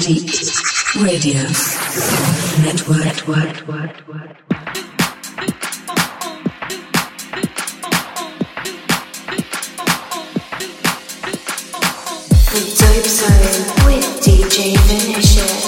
Deep Radio Network. The Dope Zone with DJ Vinicious.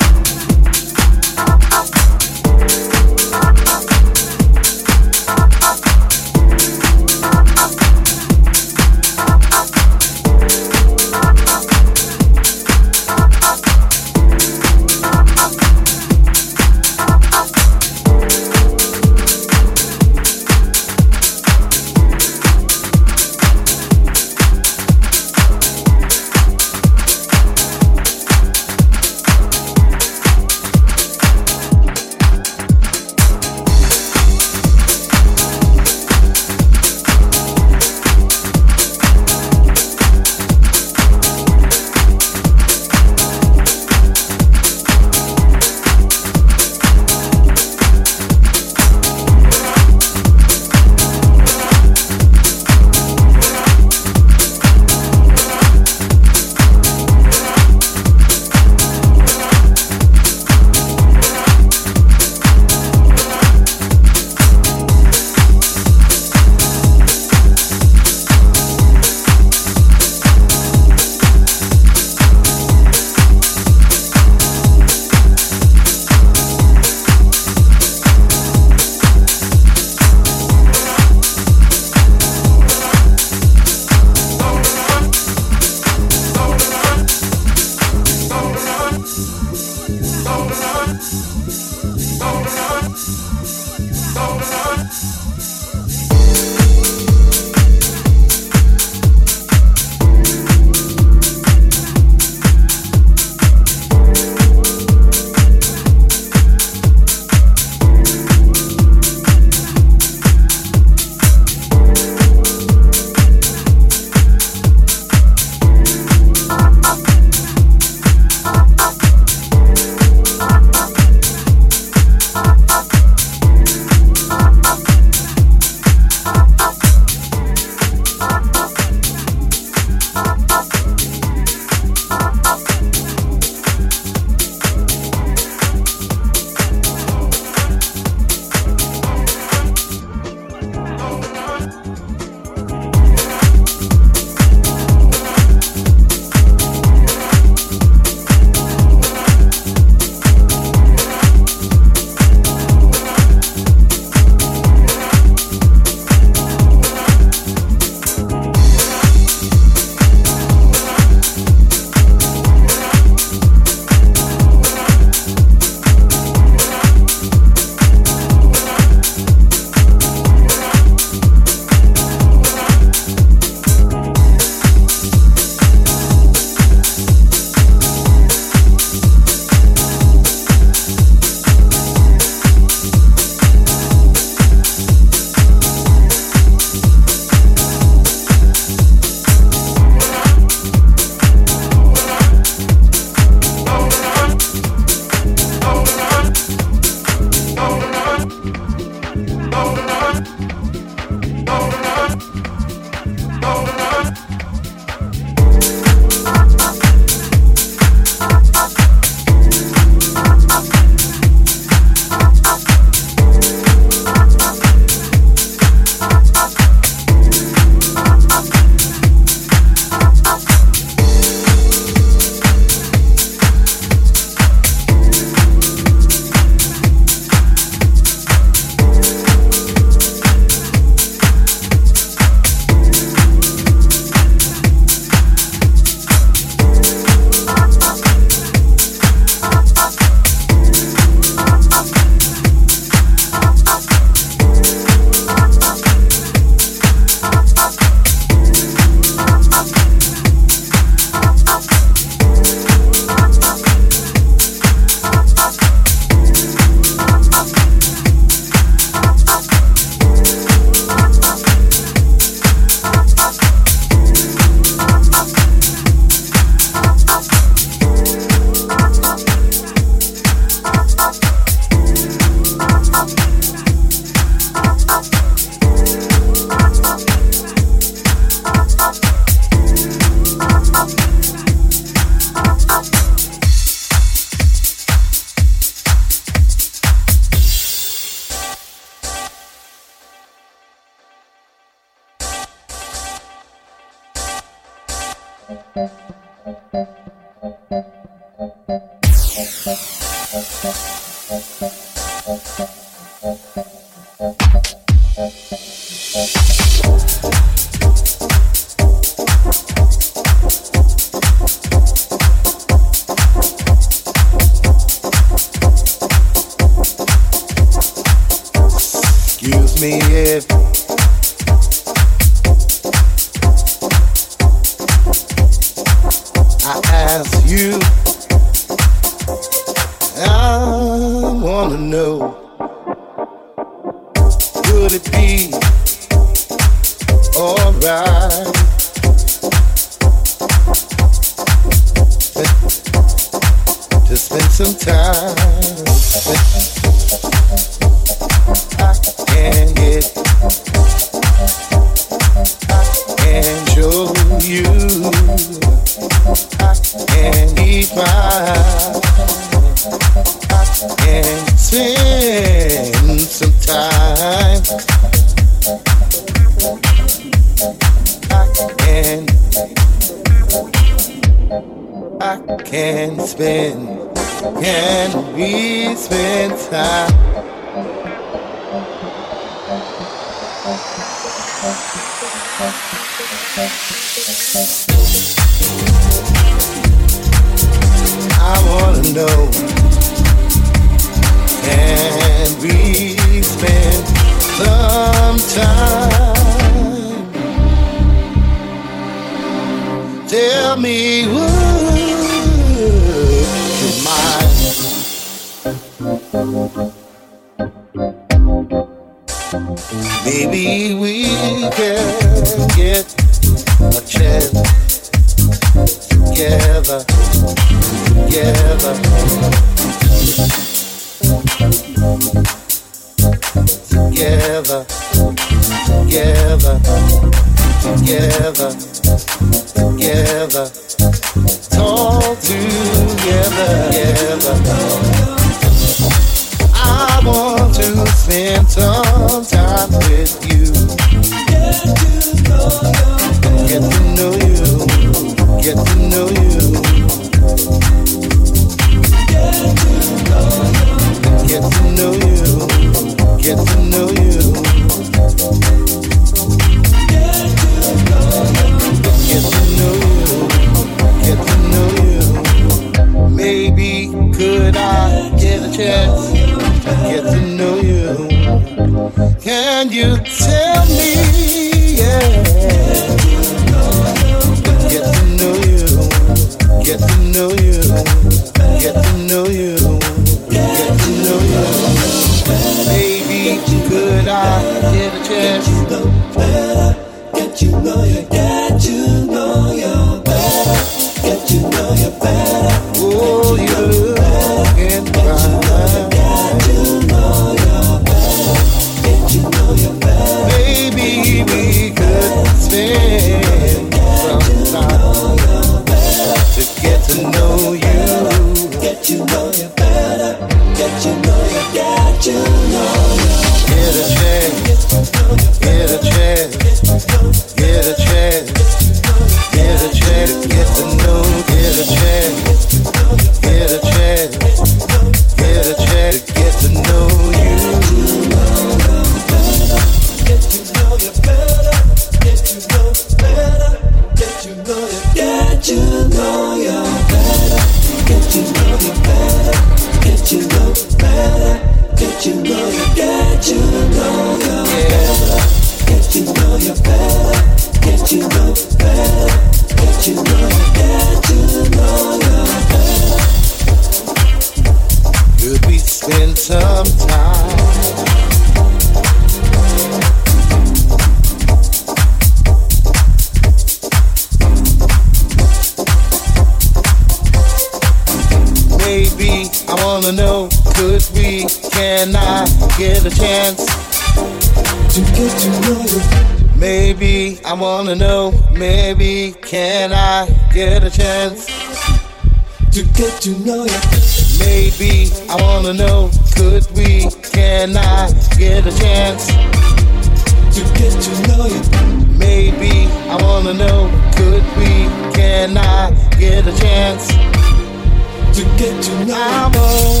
Can when I get a chance to get to know. I'm all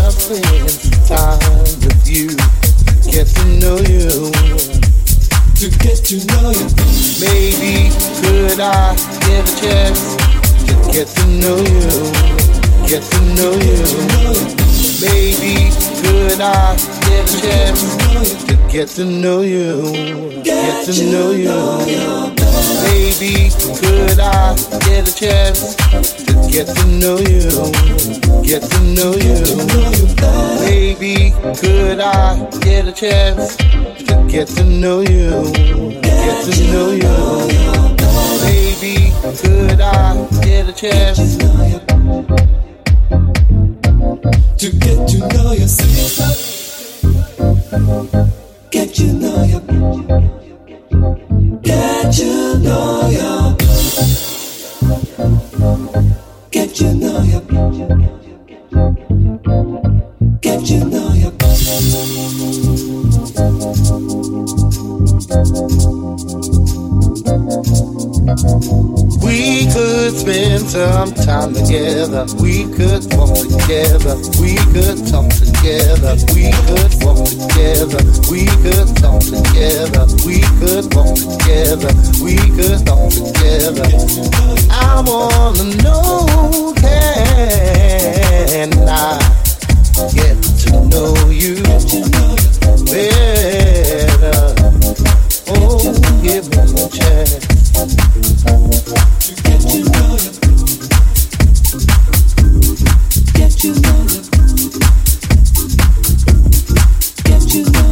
up in time with you, get to know you, to get to know you. Maybe could I get a chance to get to know you, get to know you. Maybe could I get a chance to get to know you, get to know you. Maybe could I get a chance to get to know you, get to know you. Maybe could I get a chance to get to know you, get to know you. Maybe could I get a chance to get to know yourself, get to know your, get to know your, get to know your, get to know your. We could spend some time together, we could walk together, we could talk together, we could walk together, we could talk together, we could walk together, we could talk together. I wanna know, can I get to know you better? Oh, give me a chance to get to know you, get to know you, get to know you, get to know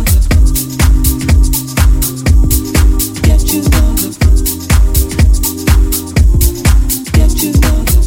you, get to know you.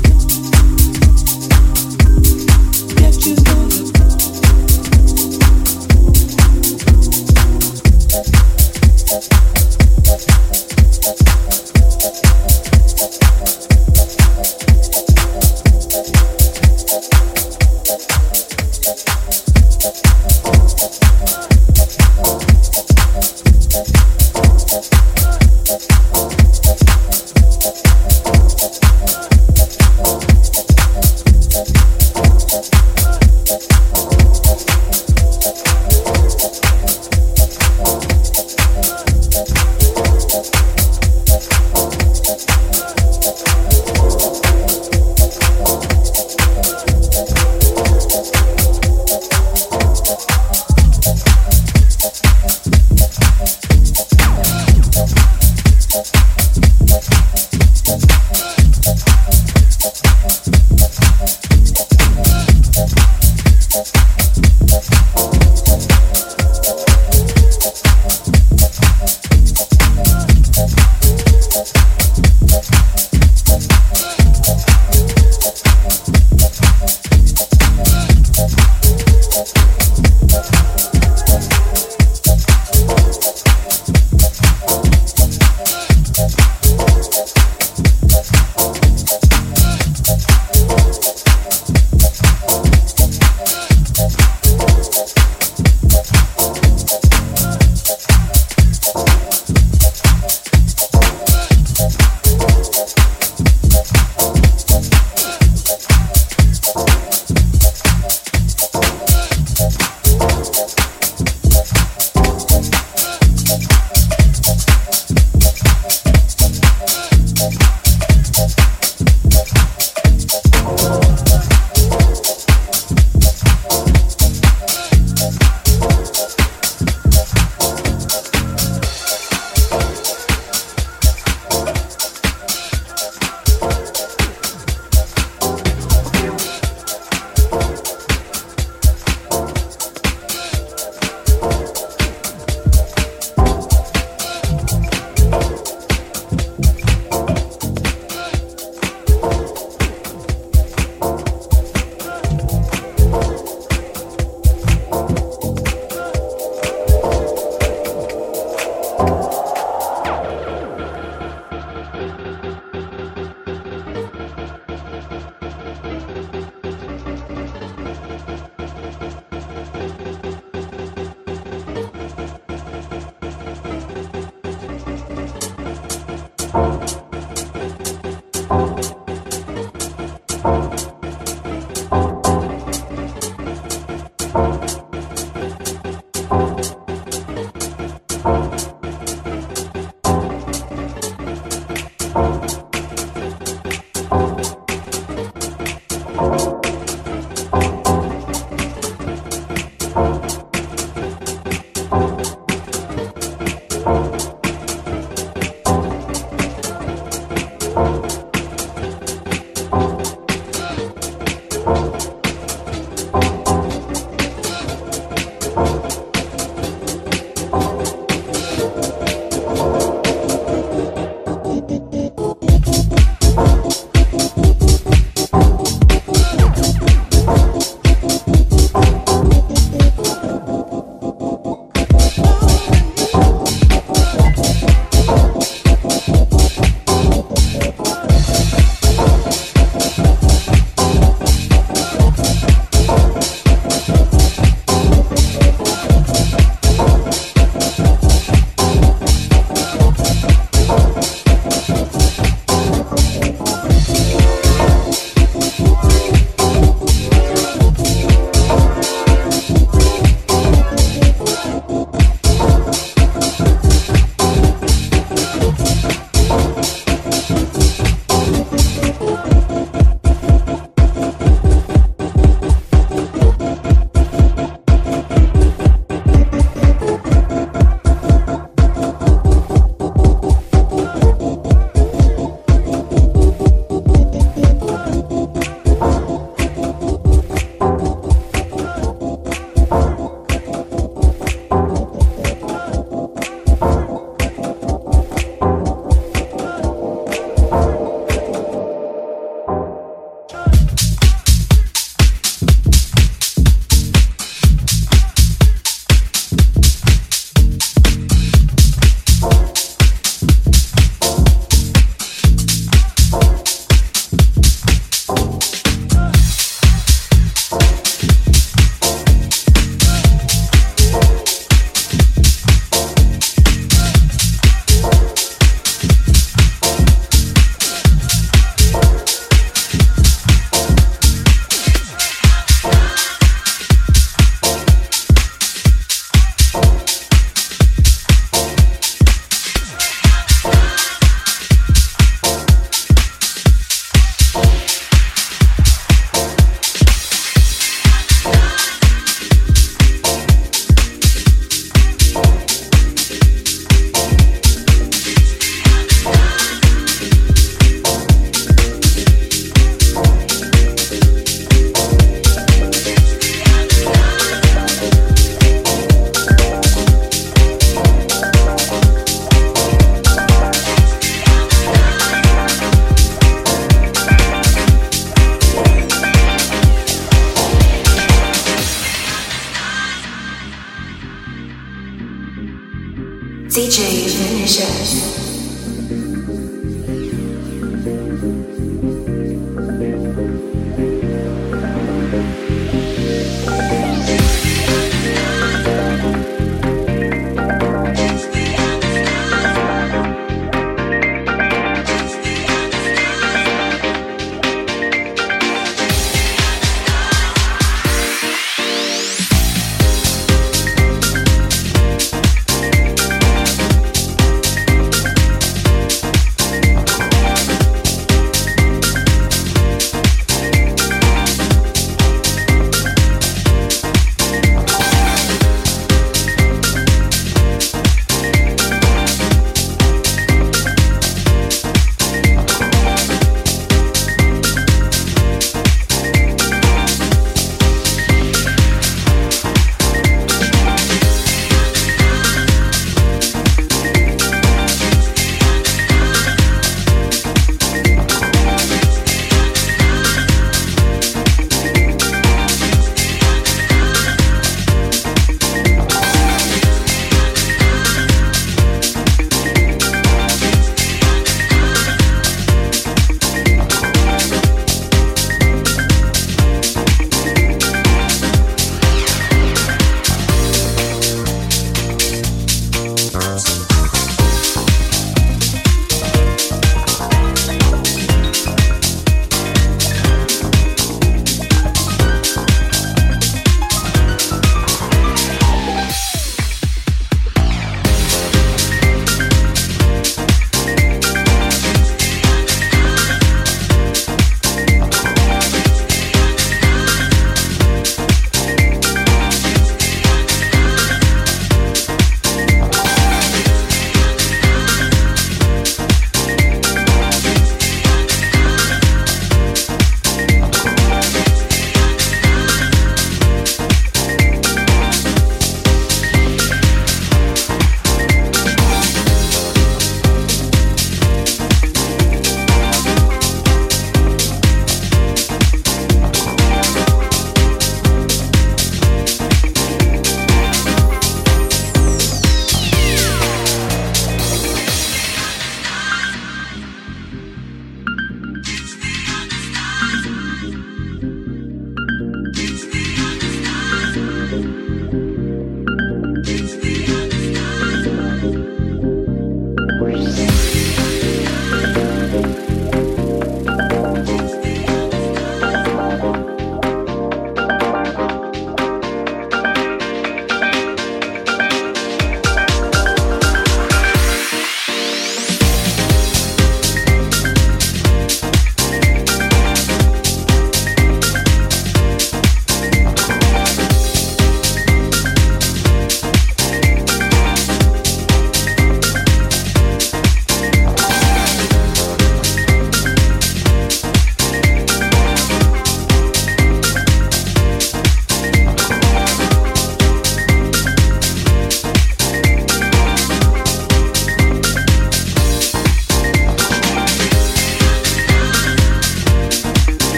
DJ Vinicious.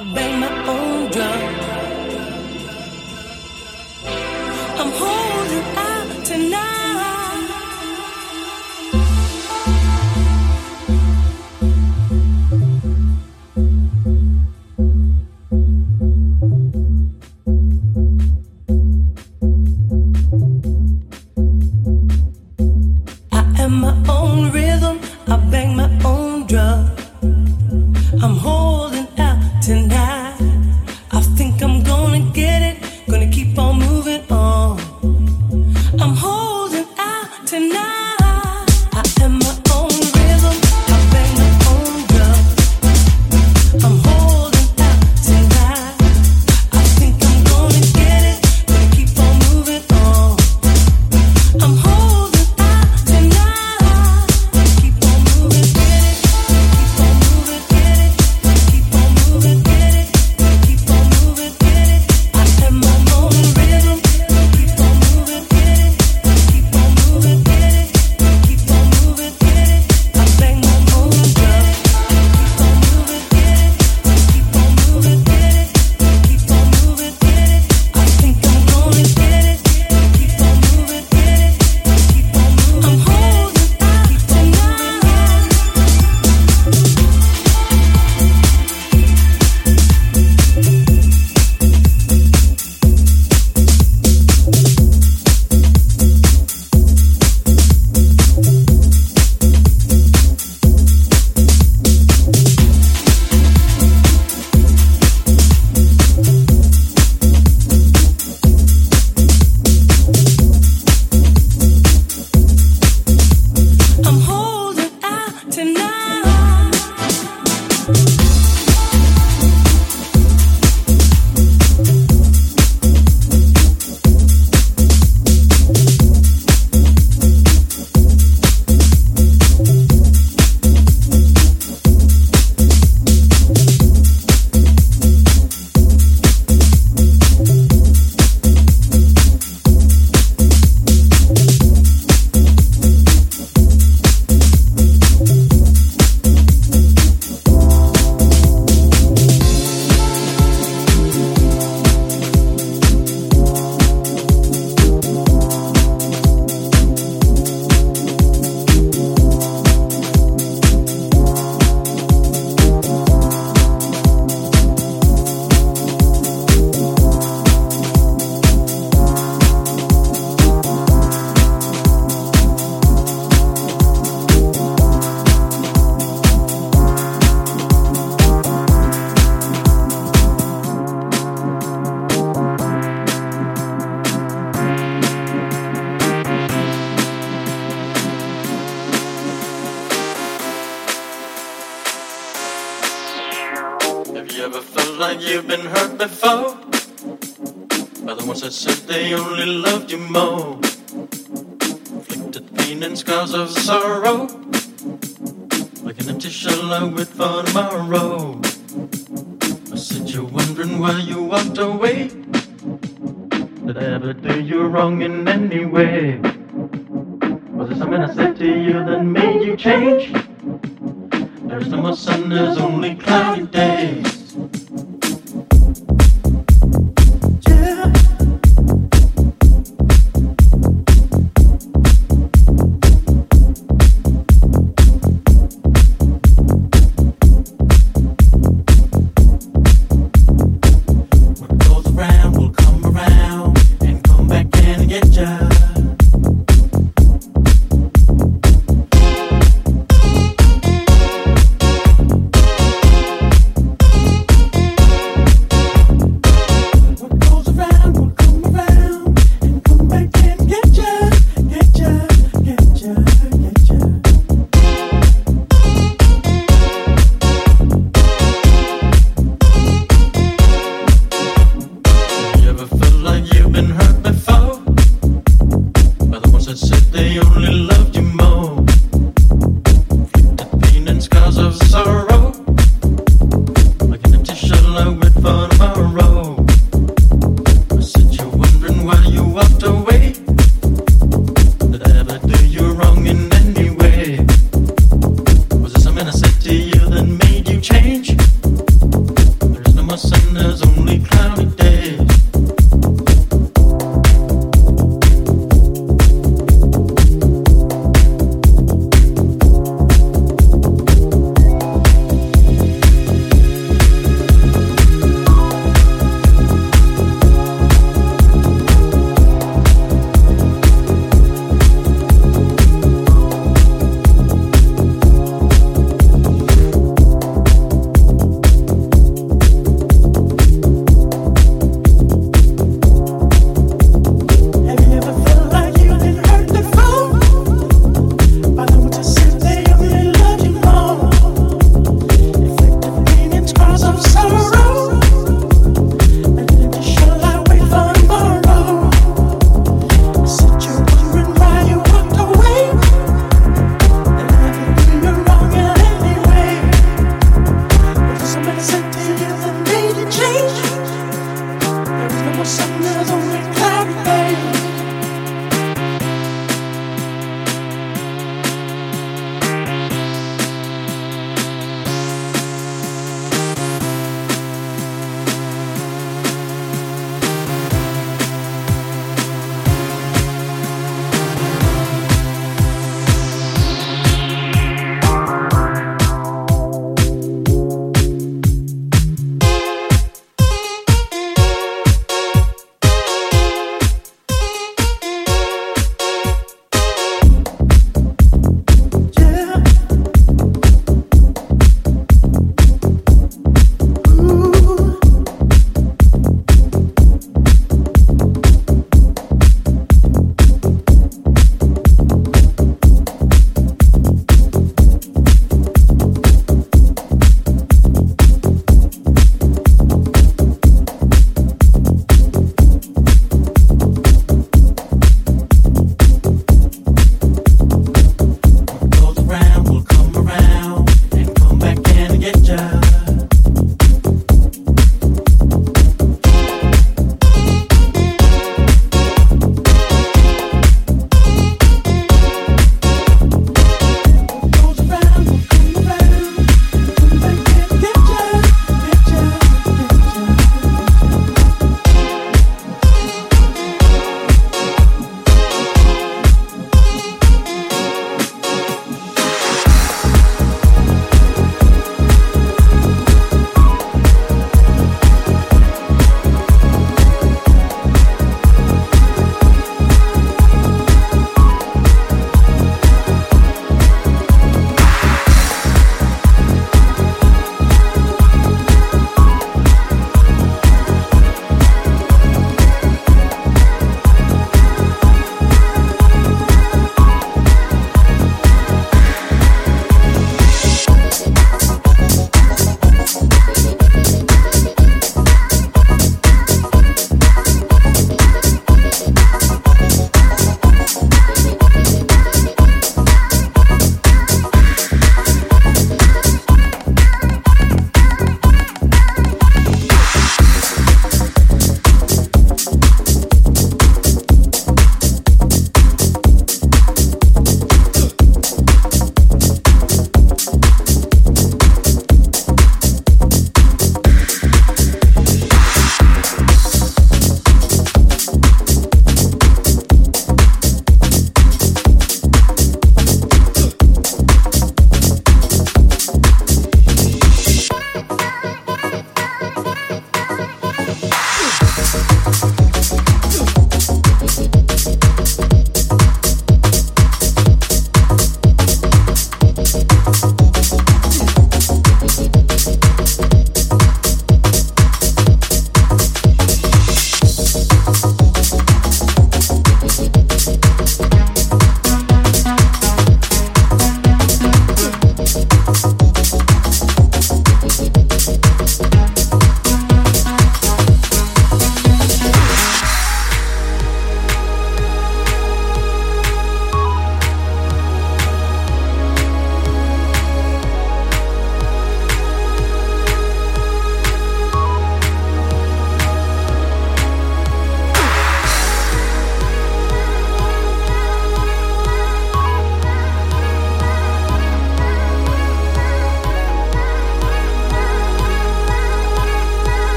I bang my own drum. I'm holding out tonight.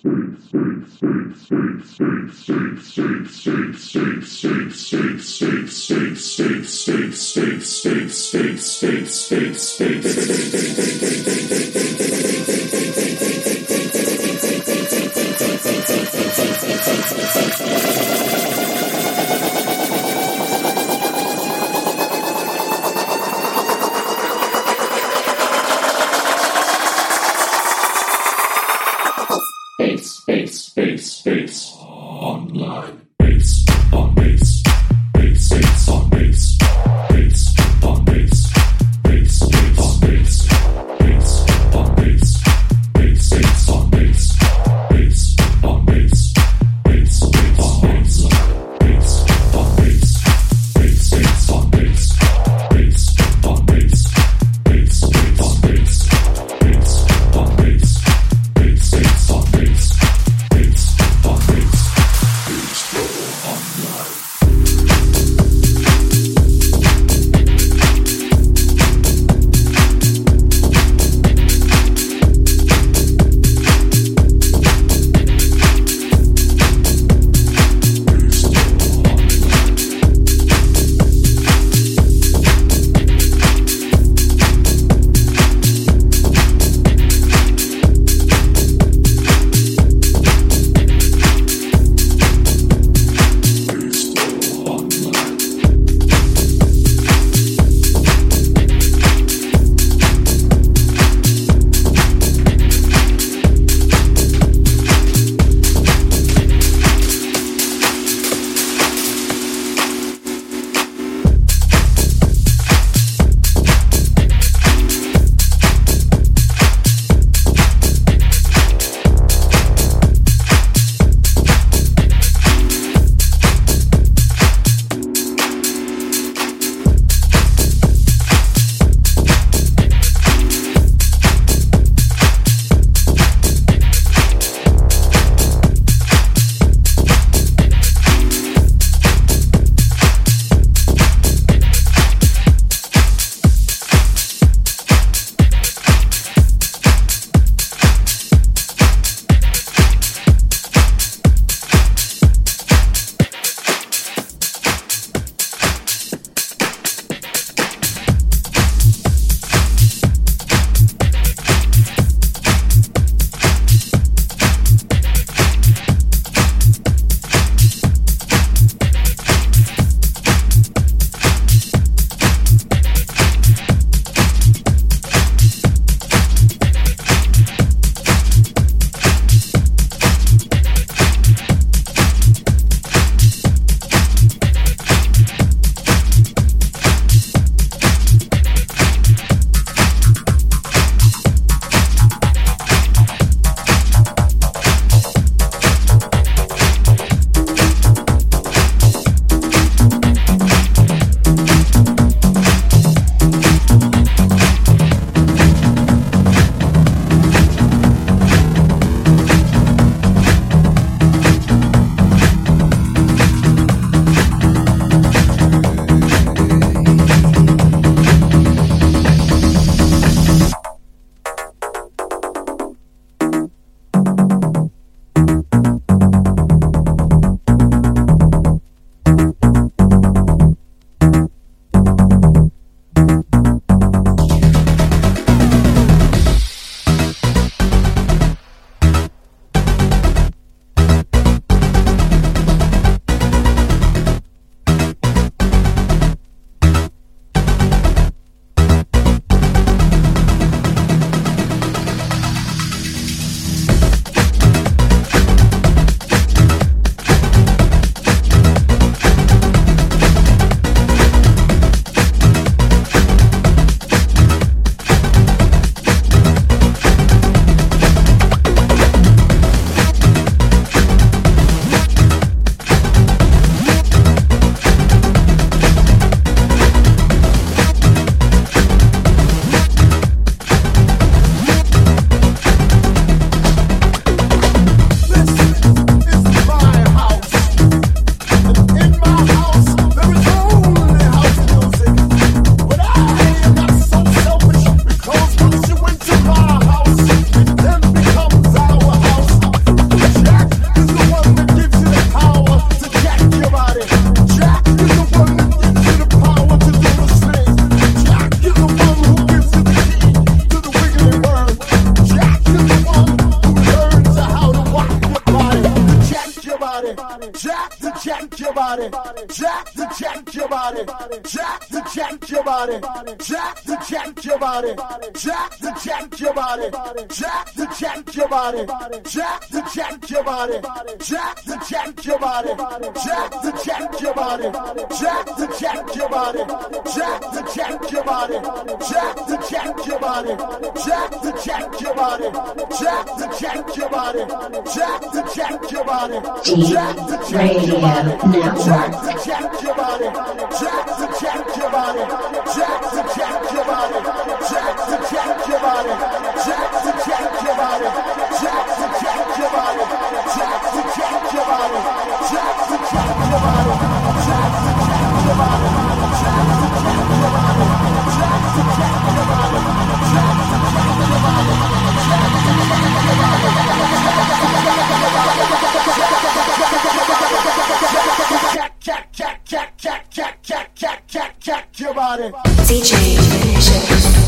Bass on bass. jack to jack your body, jack to jack your body, jack to jack your body, jack to jack your body, jack to jack your body, jack to jack your body, jack to jack your body, jack to jack your body, jack to jack your body, jack to jack your body, jack to jack your body, jack to jack your body, jack to jack your body, jack to jack your body, jack to jack your body, jack to jack your body, jack to jack your body, jack to jack your body, jack to jack your body, jack to jack your body, jack to jack your body, jack to jack your body, jack to jack your body, jack to jack your body, jack to jack your body, jack to jack your body, jack to jack your body, jack to jack your body, jack your body. DJ Vinicious.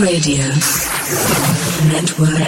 Radio Network.